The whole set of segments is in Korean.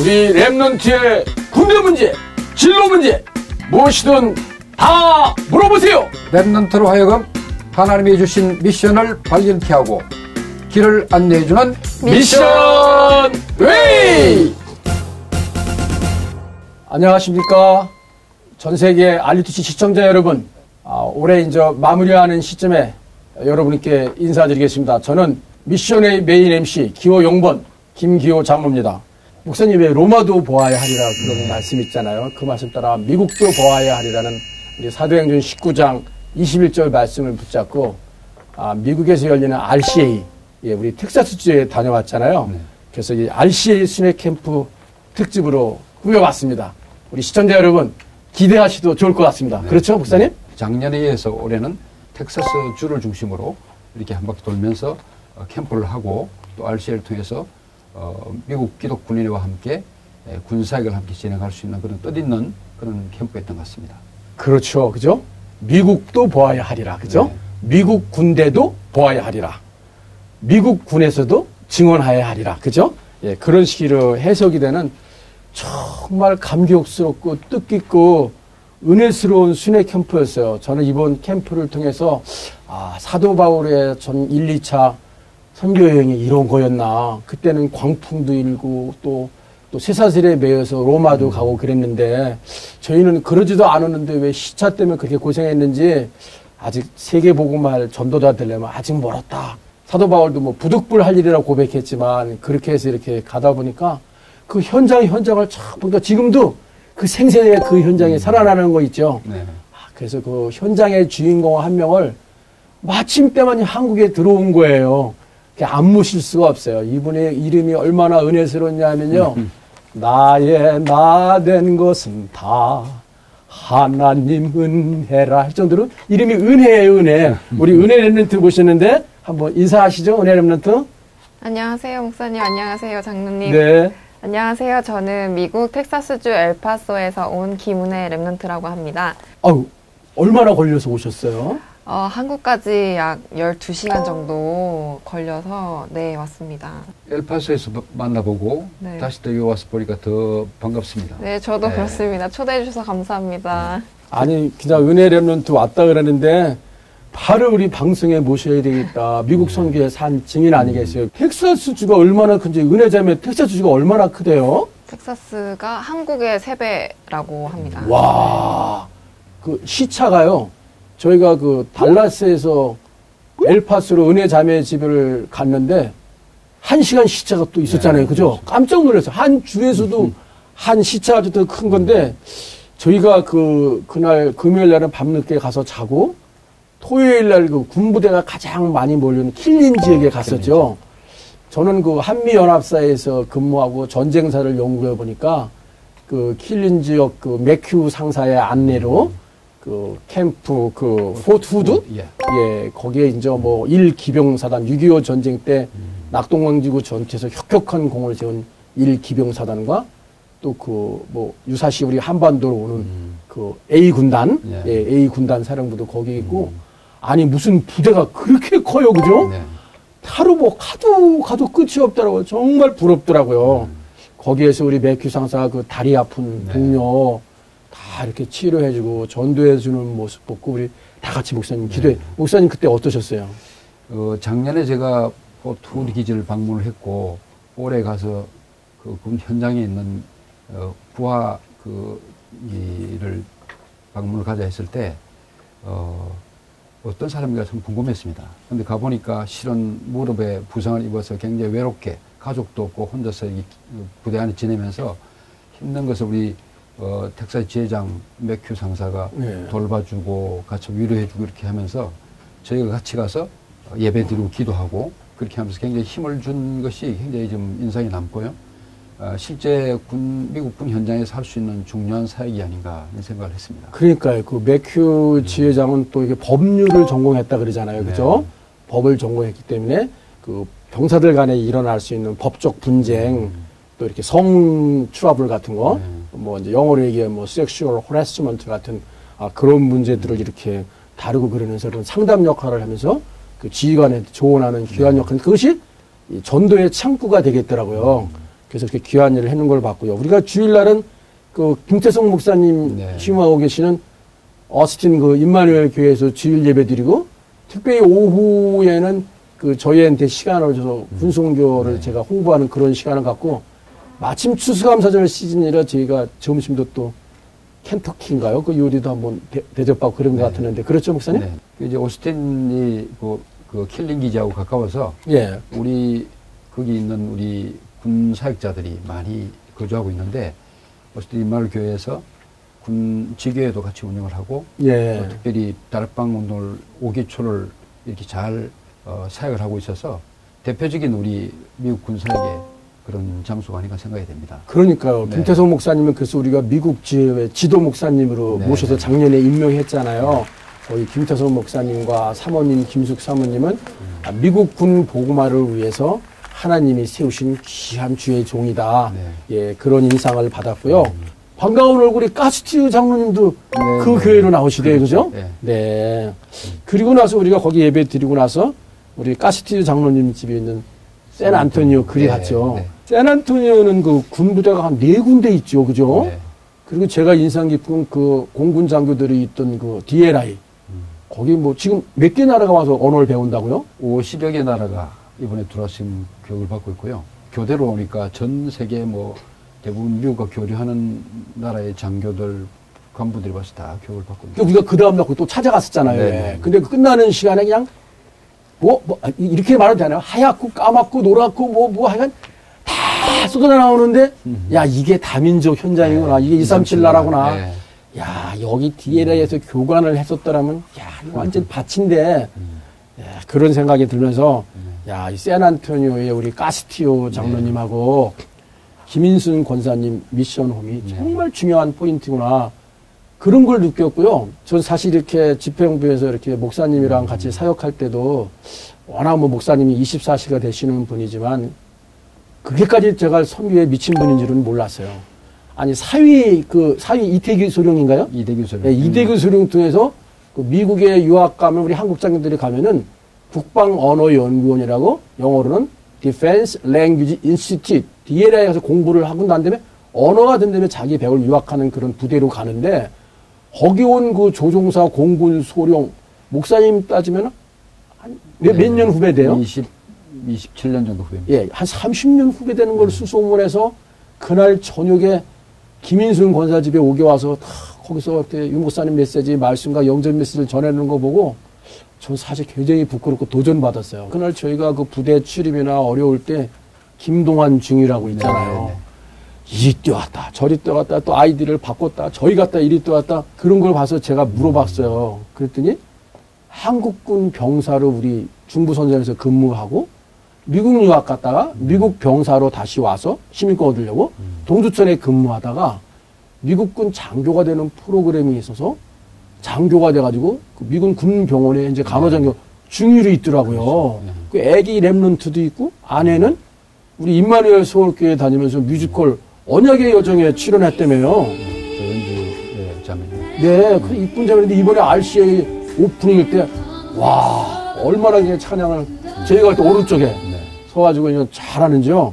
우리 렘넌트의 국내 문제, 진로 문제 무엇이든 다 물어보세요. 렘넌트로 하여금 하나님이 주신 미션을 발견케 하고 길을 안내해주는 미션 웨이. 안녕하십니까, 전세계 알리투치 시청자 여러분. 올해 이제 마무리하는 시점에 여러분께 인사드리겠습니다. 저는 미션의 메인 MC 기호 0번 김기호 장로입니다. 목사님, 왜 로마도 보아야 하리라 그런 말씀 있잖아요. 그 말씀 따라 미국도 보아야 하리라는 사도행전 19장 21절 말씀을 붙잡고 미국에서 열리는 RCA, 우리 텍사스주에 다녀왔잖아요. 그래서 이 RCA 순회 캠프 특집으로 꾸며봤습니다. 우리 시청자 여러분 기대하셔도 좋을 것 같습니다. 그렇죠, 목사님? 네. 작년에 의해서 올해는 텍사스주를 중심으로 이렇게 한 바퀴 돌면서 캠프를 하고, 또 RCA를 통해서 미국 기독 군인회와 함께 군사학을 함께 진행할 수 있는 그런 뜻있는 그런 캠프였던 것 같습니다. 그렇죠, 그죠? 미국도 보아야 하리라, 그죠? 네. 미국 군대도 보아야 하리라. 미국 군에서도 증언하여야 하리라, 그죠? 예, 그런 식으로 해석이 되는 정말 감격스럽고 뜻깊고 은혜스러운 순회 캠프였어요. 저는 이번 캠프를 통해서 사도 바울의 전 1, 2차 선교 여행이 이런 거였나. 그때는 광풍도 일고 또 쇠사슬에 매여서 로마도 가고 그랬는데, 저희는 그러지도 않았는데 왜 시차 때문에 그렇게 고생했는지, 아직 세계복음화할 전도자 되려면 아직 멀었다. 사도 바울도 뭐 부득불 할 일이라고 고백했지만 그렇게 해서 이렇게 가다 보니까 그 현장을 쫙 보니까 지금도 그 생생의 그 현장이 살아나는 거 있죠. 네. 그래서 그 현장의 주인공 한 명을 마침때만 한국에 들어온 거예요. 안 모실 수가 없어요. 이분의 이름이 얼마나 은혜스러웠냐면요. 나의 나 된 것은 다 하나님 은혜라 할 정도로 이름이 은혜예요, 은혜. 우리 은혜 렘넌트 보셨는데 한번 인사하시죠, 은혜 렘넌트. 안녕하세요, 목사님. 안녕하세요, 장로님. 네. 안녕하세요. 저는 미국 텍사스주 엘파소에서 온 김은혜 렘넌트라고 합니다. 아우, 얼마나 걸려서 오셨어요? 한국까지 약 12시간 정도 걸려서, 네, 왔습니다. 엘파소에서 만나보고, 네. 다시 또 여기 와서 보니까 더 반갑습니다. 네, 저도 네. 그렇습니다. 초대해주셔서 감사합니다. 아니, 그냥 은혜 렘넌트 왔다 그러는데, 바로 우리 방송에 모셔야 되겠다. 미국 선교의 산 증인 아니겠어요? 텍사스주가 얼마나 큰지, 은혜자매 텍사스주가 얼마나 크대요? 텍사스가 한국의 3배라고 합니다. 와, 그 시차가요. 저희가 그 달라스에서 엘파스로 은혜 자매 집을 갔는데 1시간 시차가 또 있었잖아요. 네, 그죠? 깜짝 놀랐어요. 한 주에서도 한 시차가 더 큰 건데, 저희가 그날 금요일 날은 밤늦게 가서 자고, 토요일 날 그 군부대가 가장 많이 몰리는 킬린 지역에 갔었죠. 저는 그 한미연합사에서 근무하고 전쟁사를 연구해 보니까 그 킬린 지역 그 맥큐 상사의 안내로 그 캠프 그 포트 후드, 예, 거기에 이제 뭐 일기병사단 6.25 전쟁 때 낙동강지구 전체에서 혁혁한 공을 세운 일기병사단과 또 그 뭐 유사시 우리 한반도로 오는 그 A 군단, 예. 예, A 군단 사령부도 거기 있고, 아니 무슨 부대가 그렇게 커요, 그죠? 네. 하루 뭐 가도 끝이 없더라고요. 정말 부럽더라고요. 거기에서 우리 맥큐 상사 그 다리 아픈 동료. 네. 다 이렇게 치료해주고 전도해주는 모습 보고 우리 다 같이 목사님 기도해. 네. 목사님 그때 어떠셨어요? 작년에 제가 포트 후드 기지를 방문을 했고, 올해 가서 군 현장에 있는 부하 이를 방문을 가자 했을 때 어떤 사람인가 참 궁금했습니다. 근데 가보니까 실은 무릎에 부상을 입어서 굉장히 외롭게 가족도 없고 혼자서 이 부대 안에 지내면서 힘든 것을 우리 텍사스 지회장 맥큐 상사가 네. 돌봐주고 같이 위로해주고 이렇게 하면서 저희가 같이 가서 예배드리고 기도하고 그렇게 하면서 굉장히 힘을 준 것이 굉장히 좀 인상이 남고요. 실제 미국 군 현장에서 할 수 있는 중요한 사역이 아닌가 이런 생각을 했습니다. 그러니까요. 그 맥큐 지회장은 또 이게 법률을 전공했다 그러잖아요. 그죠? 네. 법을 전공했기 때문에 그 병사들 간에 일어날 수 있는 법적 분쟁, 또 이렇게 성 트러블 같은 거, 네. 뭐 이제 영어로 얘기하면 뭐 섹슈얼 호래스먼트 같은 그런 문제들을 이렇게 다루고 그러면서 그런 상담 역할을 하면서 그 지휘관한테 조언하는 귀한 역할, 그것이 이 전도의 창구가 되겠더라고요. 그래서 이렇게 귀한 일을 해놓은 걸 봤고요. 우리가 주일날은 그 김태성 목사님 취임하고 계시는 어스틴 그 임마누엘 교회에서 주일 예배 드리고, 특별히 오후에는 그 저희한테 시간을 줘서 군송교를 제가 홍보하는 그런 시간을 갖고, 마침 추수감사절 시즌이라 저희가 점심도 또 켄터키인가요? 그 요리도 한번 대접받고 그런 것 같았는데, 그렇죠, 목사님? 네. 이제 오스틴이 그 킬링 기지하고 가까워서, 우리 거기 있는 우리 군 사역자들이 많이 거주하고 있는데, 오스틴 임마누엘 교회에서 군 지교회도 같이 운영을 하고, 또 특별히 다락방 운동을 5기초를 이렇게 잘 사역을 하고 있어서 대표적인 우리 미국 군 사역의 그런 장소가 아닌가 생각이 됩니다. 그러니까요. 김태성 목사님은 그래서 우리가 미국 지회 지도 목사님으로 모셔서 작년에 임명했잖아요. 저희 김태성 목사님과 사모님 김숙 사모님은 미국 군 보고마를 위해서 하나님이 세우신 귀한 주의 종이다. 예, 그런 인상을 받았고요. 반가운 얼굴이 카스티유 장로님도 그 교회로 나오시대요. 그죠? 그리고 나서 우리가 거기 예배 드리고 나서 우리 카스티유 장로님 집에 있는 샌 안토니오 그리 갔죠. 샌 안토니오는 그 군부대가 한 4군데 있죠. 그죠? 그리고 제가 인상 깊은 그 공군 장교들이 있던 그 DLI. 거기 뭐 지금 몇 개 나라가 와서 언어를 배운다고요? 50여 개 나라가 이번에 들어왔으면 교육을 받고 있고요. 교대로 오니까 전 세계 뭐 대부분 미국과 교류하는 나라의 장교들, 간부들이 와서 다 교육을 받고 있습니다. 우리가 그 다음날 또 찾아갔었잖아요. 근데 끝나는 시간에 그냥 이렇게 말해도 되나요? 하얗고 까맣고 노랗고 하여간 다 쏟아져 나오는데, 야, 이게 다민족 현장이구나. 이게 237 나라구나. 야, 여기 DLA에서 교관을 했었더라면, 야, 이거 완전 밭인데, 그런 생각이 들면서, 야, 이 샌안토니오의 우리 카스티오 장로님하고, 김인순 권사님 미션홈이 정말 중요한 포인트구나. 그런 걸 느꼈고요. 전 사실 이렇게 집행부에서 이렇게 목사님이랑 같이 사역할 때도 워낙 뭐 목사님이 24시가 되시는 분이지만 그게까지 제가 선교에 미친 분인 줄은 몰랐어요. 아니, 사위 이태규 소령인가요? 이태규 소령. 네, 이태규 소령 통해서 그 미국에 유학 가면 우리 한국 장교들이 가면은 국방언어연구원이라고 영어로는 Defense Language Institute DLA에 가서 공부를 하고 난 다음에 언어가 된 다음에 자기 배울 유학하는 그런 부대로 가는데 거기 온 그 조종사 공군 소령 목사님 따지면 몇 년 후배돼요? 27년 정도 후배입니다. 예, 한 30년 후배되는 걸 수소문해서 그날 저녁에 김인순 권사 집에 오게 와서 다 거기서 윤 목사님 메시지 말씀과 영접 메시지를 전해놓는 거 보고 전 사실 굉장히 부끄럽고 도전받았어요. 그날 저희가 그 부대 출입이나 어려울 때 김동환 중위라고 있잖아요. 이리 뛰어왔다, 저리 뛰어갔다, 또 아이디를 바꿨다, 저리 갔다, 이리 뛰어왔다. 그런 걸 봐서 제가 물어봤어요. 그랬더니 한국군 병사로 우리 중부선전에서 근무하고 미국 유학 갔다가 미국 병사로 다시 와서 시민권 얻으려고 동두천에 근무하다가 미국군 장교가 되는 프로그램이 있어서 장교가 돼가지고 그 미군 군병원에 이제 간호장교 중위로 있더라고요. 그 애기 렘넌트도 있고 아내는 우리 임마누엘 서울교회 다니면서 뮤지컬 언약의 여정에 출연했다며요. 저 연주 자매님. 그 이쁜 자매인데 이번에 RCA 오프닝일 때 와 얼마나 이제 찬양을 저희가 그때 오른쪽에 서가지고 그냥 잘하는지요.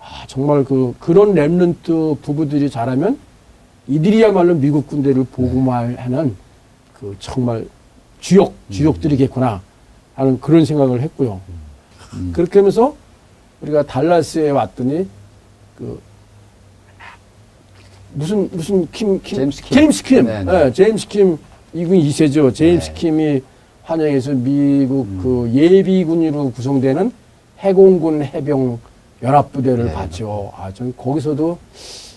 아, 정말 그런 렘넌트 부부들이 잘하면 이들이야말로 미국 군대를 보고말하는 그 정말 주역들이겠구나 하는 그런 생각을 했고요. 그렇게 하면서 우리가 달라스에 왔더니 그 무슨 제임스 킴. 제임스 킴 2군 2세죠. 제임스 킴이 환영해서 미국 그 예비군으로 구성되는 해공군 해병 연합부대를 봤죠. 아, 저는 거기서도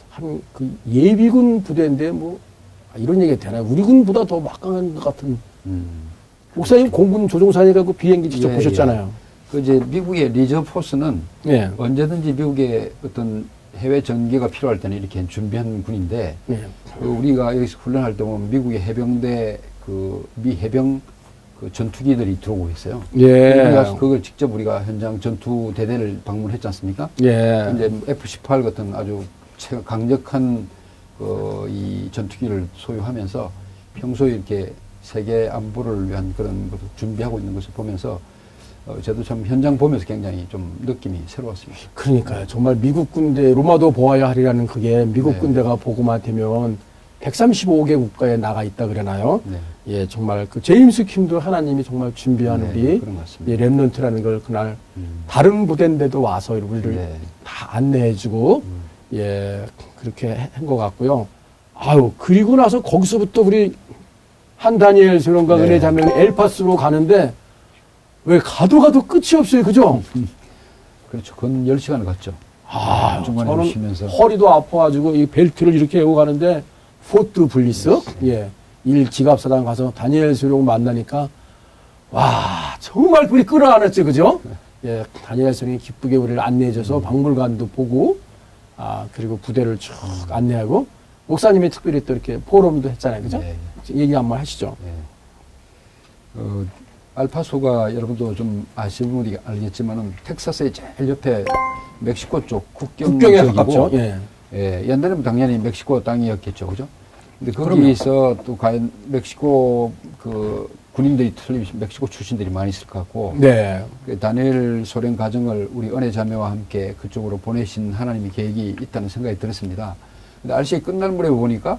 한 그 예비군 부대인데 뭐 이런 얘기 되나요? 우리 군보다 더 막강한 것 같은. 목사님 공군 조종사니까 그 비행기 직접 보셨잖아요. 그 이제 미국의 리저 포스는 언제든지 미국의 어떤 해외 전개가 필요할 때는 이렇게 준비한 군인데 우리가 여기서 훈련할 때 보면 미국의 해병대 그 미 해병 그 전투기들이 들어오고 있어요. 그래서 그걸 직접 우리가 현장 전투 대대를 방문했지 않습니까? 이제 F-18 같은 아주 강력한 이 전투기를 소유하면서 평소에 이렇게 세계 안보를 위한 그런 것을 준비하고 있는 것을 보면서 저도 참 현장 보면서 굉장히 좀 느낌이 새로웠습니다. 그러니까요. 정말 미국 군대, 로마도 보아야 하리라는 그게 미국 군대가 보고만 되면 135개 국가에 나가 있다 그러나요? 네. 예, 정말 그 제임스 킴도 하나님이 정말 준비한 우리 예, 렘넌트라는 걸 그날 다른 부대인데도 와서 우리를 다 안내해주고 예, 그렇게 한 것 같고요. 아유, 그리고 나서 거기서부터 우리 한 다니엘 선원과 은혜 자매는 엘파스로 가는데 왜 가도 끝이 없어요, 그죠? 그렇죠. 그건 10시간을 갔죠. 아, 중간에 쉬면서 허리도 아파가지고 이 벨트를 이렇게 메고 가는데 포트 블리스, 예, 1기갑사단 가서 다니엘 수령 만나니까 와, 정말 우리 끌어안았죠, 그죠? 예, 다니엘 수령이 기쁘게 우리를 안내해줘서 박물관도 보고, 아, 그리고 부대를 쭉 안내하고 목사님이 특별히 또 이렇게 포럼도 했잖아요, 그죠? 네. 얘기 한번 하시죠. 네. 알파소가 여러분도 좀 아시는 분이 알겠지만은 텍사스의 제일 옆에 멕시코 쪽 국경에 가깝죠. 예. 예, 옛날에는 당연히 멕시코 땅이었겠죠, 그죠? 근데 거기서 또 과연 멕시코 그 군인들이 틀림없이 멕시코 출신들이 많이 있을 것 같고, 네. 다니엘 소련 가정을 우리 은혜 자매와 함께 그쪽으로 보내신 하나님의 계획이 있다는 생각이 들었습니다. 근데 RCA 끝날 무렵에 보니까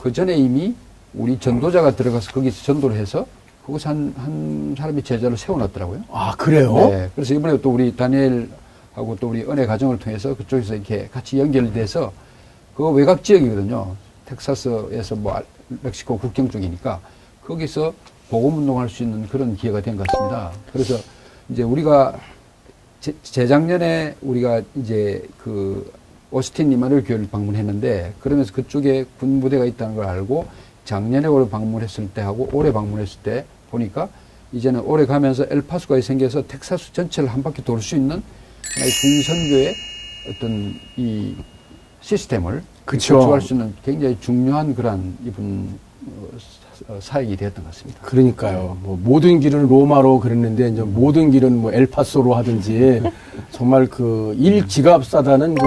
그 전에 이미 우리 전도자가 들어가서 거기서 전도를 해서 거기서 한 사람이 제자를 세워놨더라고요. 아, 그래요? 네. 그래서 이번에 또 우리 다니엘 하고 또 우리 은혜 가정을 통해서 그쪽에서 이렇게 같이 연결돼서 그 외곽 지역이거든요. 텍사스에서 뭐 멕시코 국경 쪽이니까 거기서 복음 운동할 수 있는 그런 기회가 된 것 같습니다. 그래서 이제 우리가 재작년에 우리가 이제 그 오스틴 이마누엘 교회를 방문했는데 그러면서 그쪽에 군부대가 있다는 걸 알고 작년에 올해 방문했을 때 하고 올해 방문했을 때 보니까 이제는 올해 가면서 엘파소가 생겨서 텍사스 전체를 한 바퀴 돌 수 있는 하나의 군선교의 어떤 이 시스템을 구축할 수 있는 굉장히 중요한 그런 이분 사역이 되었던 것 같습니다. 그러니까요. 뭐 모든 길은 로마로 그랬는데 이제 모든 길은 뭐 엘파소로 하든지 정말 그 1기갑사단은 그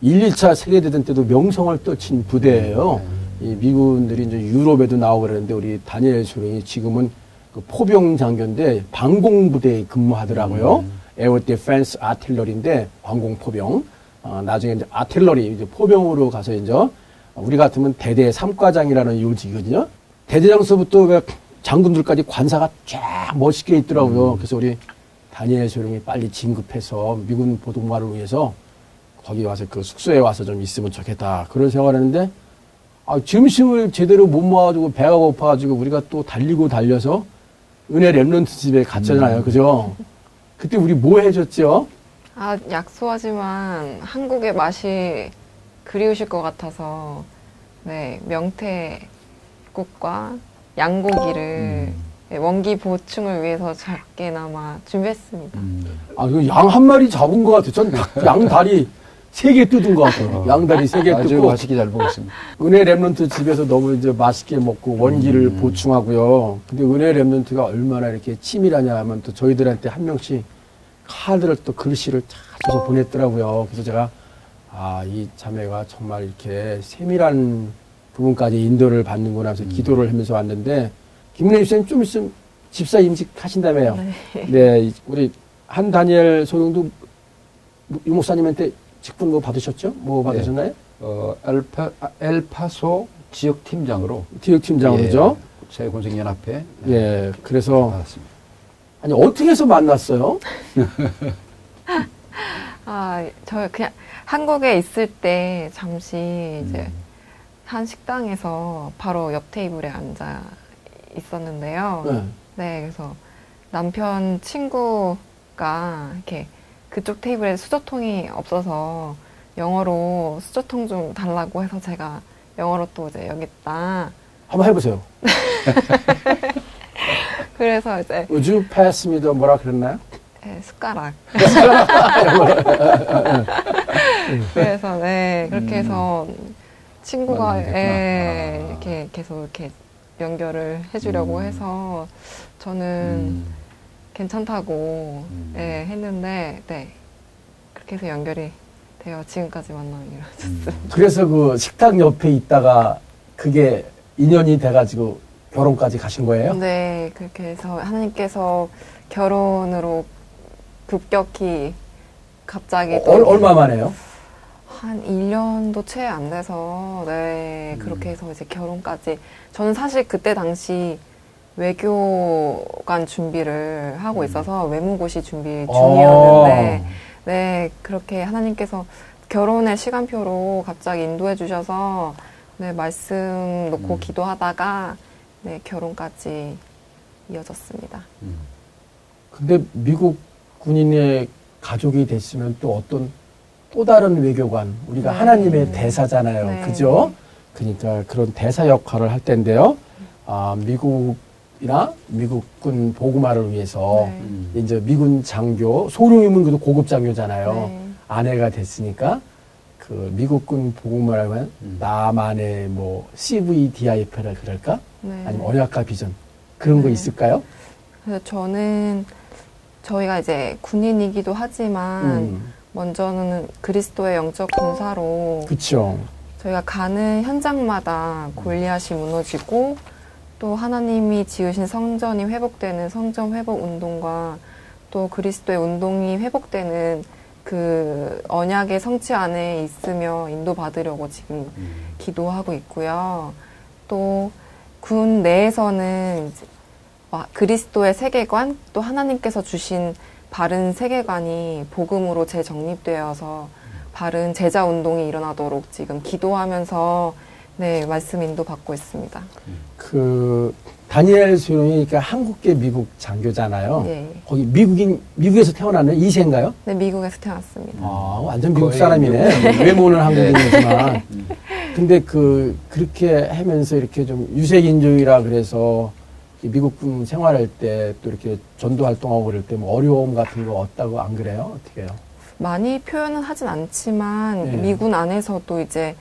1, 2차 세계대전 때도 명성을 떨친 부대예요. 이 미군들이 이제 유럽에도 나오고 그랬는데 우리 다니엘 소령이 지금은 그 포병 장교인데 방공부대에 근무하더라고요. 에어 디펜스 아틸러리인데 방공포병. 나중에 이제 아틸러리 이제 포병으로 가서 이제 우리 같으면 대대 3과장이라는 요직이거든요. 대대장서부터 장군들까지 관사가 쫙 멋있게 있더라고요. 그래서 우리 다니엘 소령이 빨리 진급해서 미군 보동마를 위해서 거기 와서 그 숙소에 와서 좀 있으면 좋겠다. 그런 생각을 했는데 아, 점심을 제대로 못 모아가지고 배가 고파가지고 우리가 또 달려서 은혜 렘넌트 집에 갔잖아요. 그죠? 그때 우리 뭐 해줬죠? 아, 약소하지만 한국의 맛이 그리우실 것 같아서 네, 명태국과 양고기를 네, 원기 보충을 위해서 작게나마 준비했습니다. 아, 이거 양 한 마리 잡은 것 같아요. 전 양 다리 3개 뜯은 것 같아요. 양다리 3개 뜯고. 아주 맛있게 잘 먹었습니다. 은혜 렘넌트 집에서 너무 이제 맛있게 먹고 원기를 보충하고요. 근데 은혜 렘넌트가 얼마나 이렇게 치밀하냐 하면 또 저희들한테 한 명씩 카드를 또 글씨를 다 써서 보냈더라고요. 그래서 제가 아, 이 자매가 정말 이렇게 세밀한 부분까지 인도를 받는구나 하면서 기도를 하면서 왔는데 김은혜 집사님 좀 있으면 집사 임직 하신다며요. 네. 네. 우리 한 다니엘 소령도 유목사님한테 직분 뭐 받으셨죠? 뭐 받으셨나요? 네. 엘파소 지역팀장으로. 지역팀장으로죠? 예, 사회권색연합회. 예, 그래서. 받았습니다. 아니, 어떻게 해서 만났어요? 아, 저 그냥 한국에 있을 때 잠시 이제 한 식당에서 바로 옆 테이블에 앉아 있었는데요. 네. 네, 그래서 남편 친구가 이렇게 그쪽 테이블에 수저통이 없어서 영어로 수저통 좀 달라고 해서 제가 영어로 또 이제 여기 있다. 한번 해보세요. 그래서 이제. Would you pass me the 뭐라 그랬나요? 네, 숟가락. 그래서 네, 그렇게 해서 친구가 네, 이렇게 계속 이렇게 연결을 해주려고 해서 저는 괜찮다고 예, 했는데 네, 그렇게 해서 연결이 되어 지금까지 만나는 일을 하셨어요. 그래서 그 식당 옆에 있다가 그게 인연이 돼가지고 결혼까지 가신 거예요? 네, 그렇게 해서 하나님께서 결혼으로 급격히 갑자기 얼마 만에요? 한 1년도 채 안 돼서 네, 그렇게 해서 이제 결혼까지. 저는 사실 그때 당시 외교관 준비를 하고 있어서 외무고시 준비 중이었는데 네, 그렇게 하나님께서 결혼의 시간표로 갑자기 인도해 주셔서 네, 말씀 놓고 기도하다가 네, 결혼까지 이어졌습니다. 근데 미국 군인의 가족이 됐으면 또 어떤 또 다른 외교관, 우리가 네. 하나님의 대사잖아요. 네. 그죠? 그러니까 그런 대사 역할을 할 텐데요. 아, 미국이나 미국군 보고마를 위해서 네. 이제 미군 장교, 소령이면 그래도 고급 장교잖아요. 네. 아내가 됐으니까 그 미국군 보고마라고 하면 나만의 뭐 CVDIP라 그럴까? 네. 아니면 언약과 비전 그런 네. 거 있을까요? 그래서 저는 저희가 이제 군인이기도 하지만 먼저는 그리스도의 영적 군사로 그쵸. 저희가 가는 현장마다 골리앗이 무너지고 또 하나님이 지으신 성전이 회복되는 성전 회복 운동과 또 그리스도의 운동이 회복되는 그 언약의 성취 안에 있으며 인도받으려고 지금 기도하고 있고요. 또 군 내에서는 그리스도의 세계관 또 하나님께서 주신 바른 세계관이 복음으로 재정립되어서 바른 제자 운동이 일어나도록 지금 기도하면서 네, 말씀 인도받고 있습니다. 그 다니엘 소령이 그러니까 한국계 미국 장교잖아요. 예. 거기 미국인 미국에서 태어났나요? 2세인가요? 네, 미국에서 태어났습니다. 아, 완전 미국 사람이네. 외모는 한국인이지만. 근데 그렇게 하면서 이렇게 좀 유색인종이라 그래서 미국군 생활할 때 또 이렇게 전도 활동하고 그럴 때 뭐 어려움 같은 거 없다고 안 그래요? 어떻게 해요? 많이 표현은 하진 않지만 네. 미군 안에서도 이제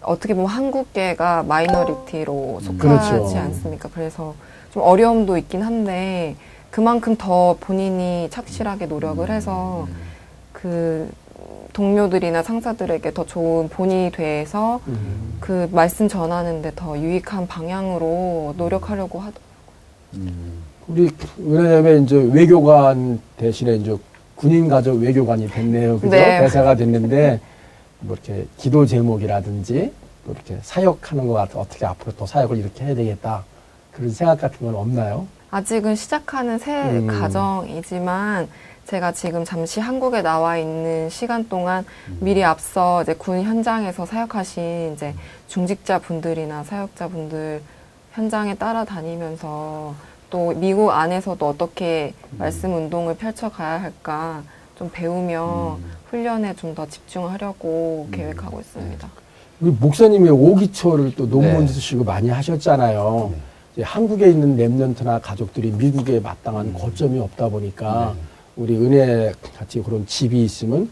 어떻게 보면 한국계가 마이너리티로 속하지 그렇죠. 않습니까? 그래서 좀 어려움도 있긴 한데 그만큼 더 본인이 착실하게 노력을 해서 그 동료들이나 상사들에게 더 좋은 본이 돼서 그 말씀 전하는데 더 유익한 방향으로 노력하려고 하더라고요. 우리 왜냐하면 이제 외교관 대신에 이제 군인 가족 외교관이 됐네요, 그죠? 네. 대사가 됐는데 뭐 이렇게 기도 제목이라든지 또 이렇게 사역하는 것 같아 어떻게 앞으로 또 사역을 이렇게 해야 되겠다 그런 생각 같은 건 없나요? 아직은 시작하는 새 과정이지만. 제가 지금 잠시 한국에 나와 있는 시간 동안 미리 앞서 이제 군 현장에서 사역하신 이제 중직자분들이나 사역자분들 현장에 따라다니면서 또 미국 안에서도 어떻게 말씀 운동을 펼쳐가야 할까 좀 배우며 훈련에 좀 더 집중하려고 계획하고 있습니다. 우리 목사님이 오기초를 또 논문 쓰시고 네. 많이 하셨잖아요. 네. 이제 한국에 있는 렘넌트나 가족들이 미국에 마땅한 거점이 없다 보니까 네. 우리 은혜 같이 그런 집이 있으면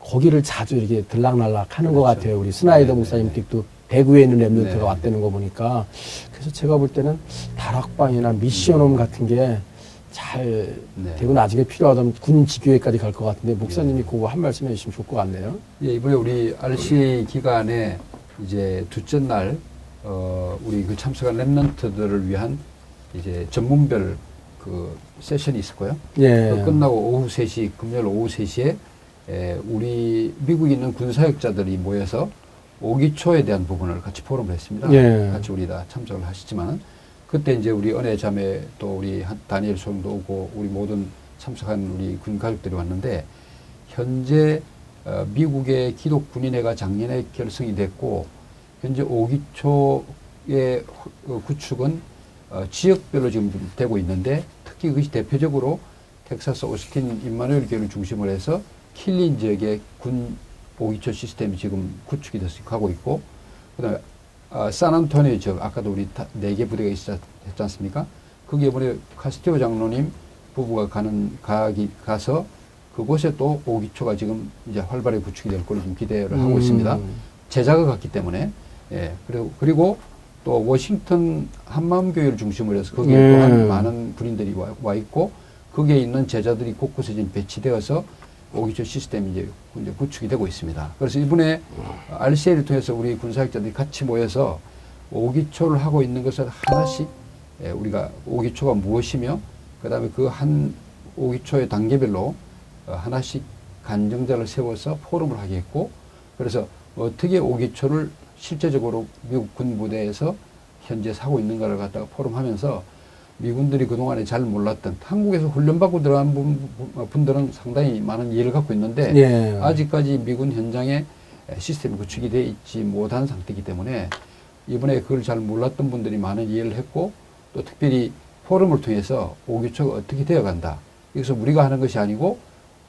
거기를 자주 이렇게 들락날락 하는 그렇죠. 것 같아요. 우리 스나이더 목사님 댁도 대구에 있는 렘넌트가 왔다는 거 보니까. 그래서 제가 볼 때는 다락방이나 미션홈 같은 게 잘 되고 나중에 필요하다면 군지교회까지 갈 것 같은데 목사님이 그거 한 말씀 해주시면 좋을 것 같네요. 예, 이번에 우리 RCA 기간에 이제 둘째 날, 우리 그 참석한 렘넌트들을 위한 이제 전문별 그 세션이 있을 거예요. 예. 끝나고 오후 3시, 금요일 오후 3시에 우리 미국에 있는 군사역자들이 모여서 오기초에 대한 부분을 같이 포럼을 했습니다. 예. 같이 우리 다 참석을 하셨지만 그때 이제 우리 은혜 자매 또 우리 다니엘 소령도 오고 우리 모든 참석한 우리 군 가족들이 왔는데 현재 미국의 기독 군인회가 작년에 결성이 됐고 현재 오기초의 구축은 지역별로 지금 좀 되고 있는데 특히 그것이 대표적으로 텍사스 오스틴 임마누엘 교회를 중심으로 해서 킬린 지역의 군 오기초 시스템이 지금 구축이 돼서 가고 있고 그다음에 산안토니오 지역 아까도 우리 4개 부대가 있었지 않습니까? 거기에 이번에 카스티오 장로님 부부가 가서 그곳에 또 오기초가 지금 이제 활발히 구축이 될 걸로 좀 기대를 하고 있습니다. 제자가 갔기 때문에 예 그리고 또 워싱턴 한마음교회를 중심으로 해서 거기에 또한 많은 군인들이 와 있고 거기에 있는 제자들이 곳곳에 지금 배치되어서 오기초 시스템이 이제 구축이 되고 있습니다. 그래서 이번에 RCA를 통해서 우리 군사학자들이 같이 모여서 오기초를 하고 있는 것을 하나씩 우리가 오기초가 무엇이며 그 다음에 그 한 오기초의 단계별로 하나씩 간증자를 세워서 포럼을 하게 했고, 그래서 어떻게 오기초를 실제적으로 미국 군부대에서 현재 하고 있는가를 갖다가 포럼하면서 미군들이 그동안에 잘 몰랐던, 한국에서 훈련받고 들어간 분들은 상당히 많은 이해를 갖고 있는데 예. 아직까지 미군 현장에 시스템이 구축이 되어 있지 못한 상태이기 때문에 이번에 그걸 잘 몰랐던 분들이 많은 이해를 했고, 또 특별히 포럼을 통해서 오기초가 어떻게 되어간다. 여기서 우리가 하는 것이 아니고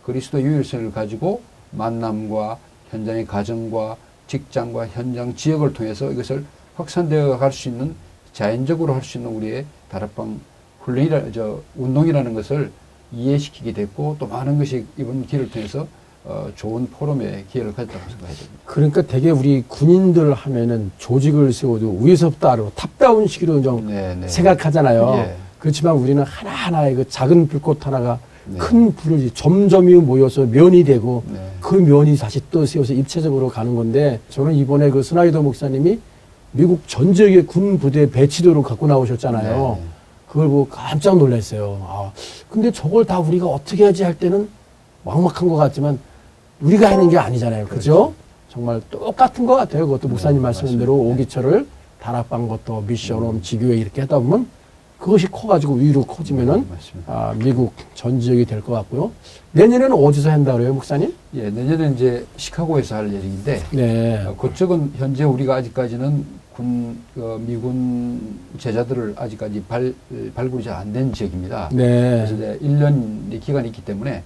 그리스도 유일성을 가지고 만남과 현장의 가정과 직장과 현장 지역을 통해서 이것을 확산되어 갈 수 있는, 자연적으로 할 수 있는 우리의 다락방 훈련이라, 운동이라는 것을 이해시키게 됐고, 또 많은 것이 이번 기회를 통해서 좋은 포럼의 기회를 가졌다고 생각해야 됩니다. 그러니까 되게 우리 군인들 하면은 조직을 세워도 위에서부터 아래로 탑다운 식으로 좀 네네. 생각하잖아요. 예. 그렇지만 우리는 하나하나의 그 작은 불꽃 하나가 네. 큰 불을 점점이 모여서 면이 되고 네. 그 면이 다시 또 세워서 입체적으로 가는 건데, 저는 이번에 그 스나이더 목사님이 미국 전 지역의 군 부대 배치도를 갖고 나오셨잖아요. 네. 그걸 보고 깜짝 놀랐어요. 아, 근데 저걸 다 우리가 어떻게 하지 할 때는 막막한 것 같지만 우리가 하는 게 아니잖아요. 그죠? 정말 똑같은 것 같아요. 그것도 목사님 말씀대로 오기철을 다락방 것도 미션홈 지교회 이렇게 하다 보면 그것이 커가지고 위로 커지면은 미국 전 지역이 될 것 같고요. 내년에는 어디서 한다 그래요, 목사님? 예, 내년에는 이제 시카고에서 할 예정인데, 네. 그쪽은 현재 우리가 아직까지는 미군 제자들을 아직까지 발굴이 잘 안 된 지역입니다. 네. 그래서 이제 1년의 기간이 있기 때문에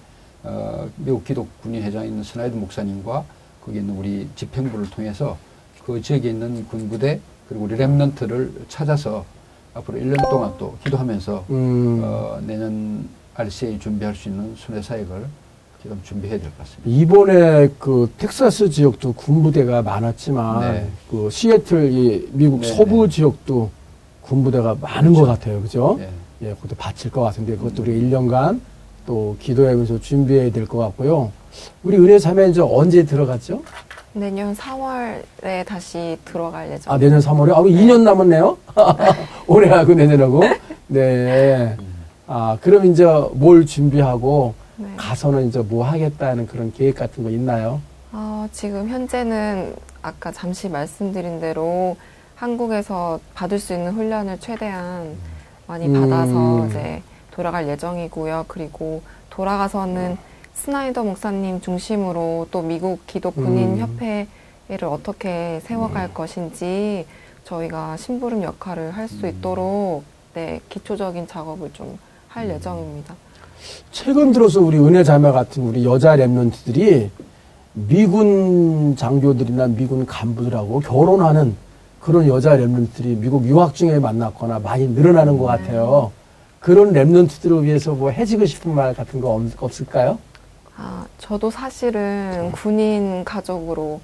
미국 기독군인 회장에 있는 스나이드 목사님과 거기 있는 우리 집행부를 통해서 그 지역에 있는 군부대 그리고 우리 렘넌트를 찾아서 앞으로 1년 동안 또 기도하면서 내년 RCA 준비할 수 있는 순례사역을 지금 준비해야 될 것 같습니다. 이번에 그 텍사스 지역도 군부대가 많았지만 네. 그 시애틀 이 미국 네네. 서부 지역도 군부대가 많은 그렇죠. 것 같아요. 그죠? 네. 예, 그것도 바칠 것 같은데 그것도 우리 1년간 또 기도하면서 준비해야 될 것 같고요. 우리 은혜 자매 이제 언제 들어갔죠? 내년 4월에 다시 들어갈 예정. 아, 내년 3월에? 아, 네. 2년 남았네요? 올해하고 내년하고? 네. 아, 그럼 이제 뭘 준비하고 네. 가서는 이제 뭐 하겠다는 그런 계획 같은 거 있나요? 지금 현재는 아까 잠시 말씀드린 대로 한국에서 받을 수 있는 훈련을 최대한 많이 받아서 이제 돌아갈 예정이고요. 그리고 돌아가서는 스나이더 목사님 중심으로 또 미국 기독군인협회를 어떻게 세워갈 것인지 저희가 심부름 역할을 할 수 있도록 네, 기초적인 작업을 좀 할 예정입니다. 최근 들어서 우리 은혜 자매 같은 우리 여자 렘넌트들이 미군 장교들이나 미군 간부들하고 결혼하는 그런 여자 렘넌트들이 미국 유학 중에 만났거나 많이 늘어나는 것 같아요. 그런 렘넌트들을 위해서 뭐 해주고 싶은 말 같은 거 없을까요? 아, 저도 사실은 군인 가족으로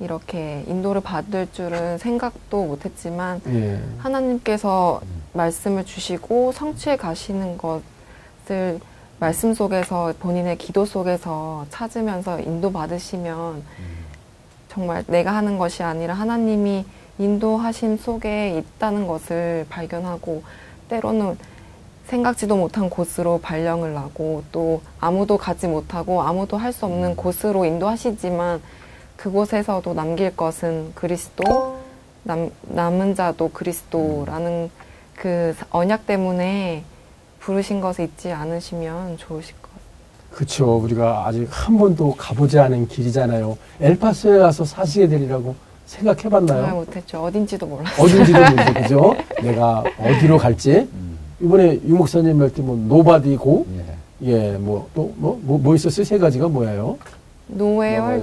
이렇게 인도를 받을 줄은 생각도 못했지만 예. 하나님께서 말씀을 주시고 성취해 가시는 것을 말씀 속에서 본인의 기도 속에서 찾으면서 인도받으시면 정말 내가 하는 것이 아니라 하나님이 인도하심 속에 있다는 것을 발견하고, 때로는 생각지도 못한 곳으로 발령을 나고 또 아무도 가지 못하고 아무도 할 수 없는 곳으로 인도하시지만 그곳에서도 남길 것은 그리스도, 남은 자도 그리스도라는 그 언약 때문에 부르신 것을 잊지 않으시면 좋으실 것 같아요. 그렇죠. 우리가 아직 한 번도 가보지 않은 길이잖아요. 엘파소에 가서 사시게 되리라고 생각해봤나요? 아, 못했죠. 어딘지도 몰랐어요. 어딘지도 모르죠. 그죠? 내가 어디로 갈지. 이번에 유 목사님 할 때 뭐 노바디고 예 뭐 또 뭐 있었어요? 세 가지가 뭐예요? Nowhere,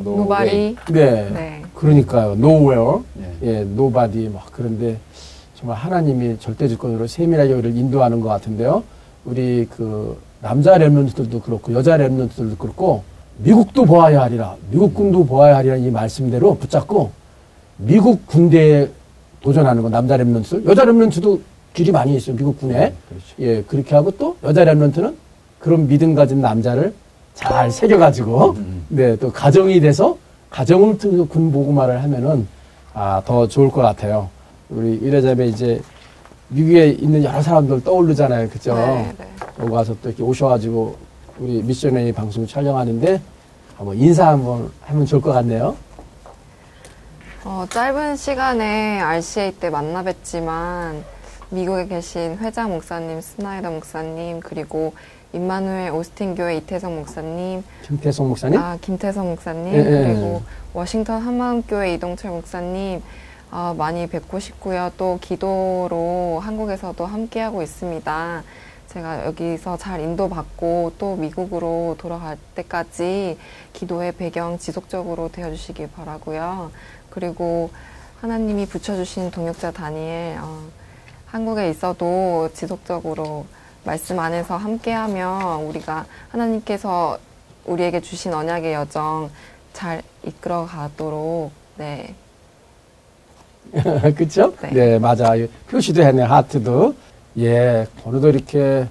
nobody. 네. 네. 그러니까요. Nowhere, 예, nobody 막 그런데 정말 하나님이 절대주권으로 세밀하게 우리를 인도하는 것 같은데요. 우리 그 남자 렘넌트들도 그렇고 여자 렘넌트들도 그렇고 미국도 보아야 하리라, 미국군도 보아야 하리라 이 말씀대로 붙잡고 미국 군대에 도전하는 거, 남자 렘넌트, 여자 렘넌트도 길이 많이 있어요. 미국 군에. 네, 그렇죠. 예, 그렇게 하고 또 여자 렘넌트는 그런 믿음 가진 남자를 잘 새겨가지고 네, 또 가정이 돼서 가정을 통해서 군 보고말을 하면은 더 좋을 것 같아요. 우리 이래저래 이제 미국에 있는 여러 사람들 떠오르잖아요, 그죠? 네, 네. 여기 와서 또 이렇게 오셔가지고 우리 미션웨이 방송을 촬영하는데 한번 인사 한번 하면 좋을 것 같네요. 짧은 시간에 RCA 때 만나 뵀지만 미국에 계신 회장 목사님, 스나이더 목사님, 그리고 임마누엘 오스틴 교회 이태성 목사님, 김태성 목사님, 김태성 목사님, 예, 그리고 워싱턴 한마음교회 이동철 목사님 많이 뵙고 싶고요. 또 기도로 한국에서도 함께하고 있습니다. 제가 여기서 잘 인도받고 또 미국으로 돌아갈 때까지 기도의 배경 지속적으로 되어주시길 바라고요. 그리고 하나님이 붙여주신 동역자 다니엘, 한국에 있어도 지속적으로 말씀 안에서 함께하며 우리가 하나님께서 우리에게 주신 언약의 여정 잘 이끌어가도록, 네. 그쵸? 네. 네, 맞아요. 표시도 했네, 하트도. 예, 오늘도 이렇게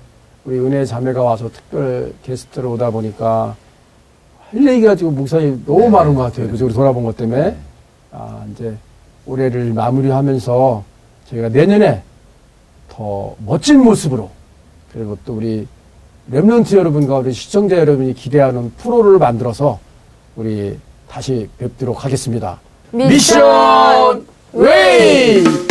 우리 은혜의 자매가 와서 특별 게스트로 오다 보니까 할 얘기가 지금 목사님 너무 많은 것 같아요. 그죠? 우리 돌아본 것 때문에. 이제 올해를 마무리하면서 저희가 내년에 더 멋진 모습으로, 그리고 또 우리 렘넌트 여러분과 우리 시청자 여러분이 기대하는 프로를 만들어서 우리 다시 뵙도록 하겠습니다. 미션 웨이!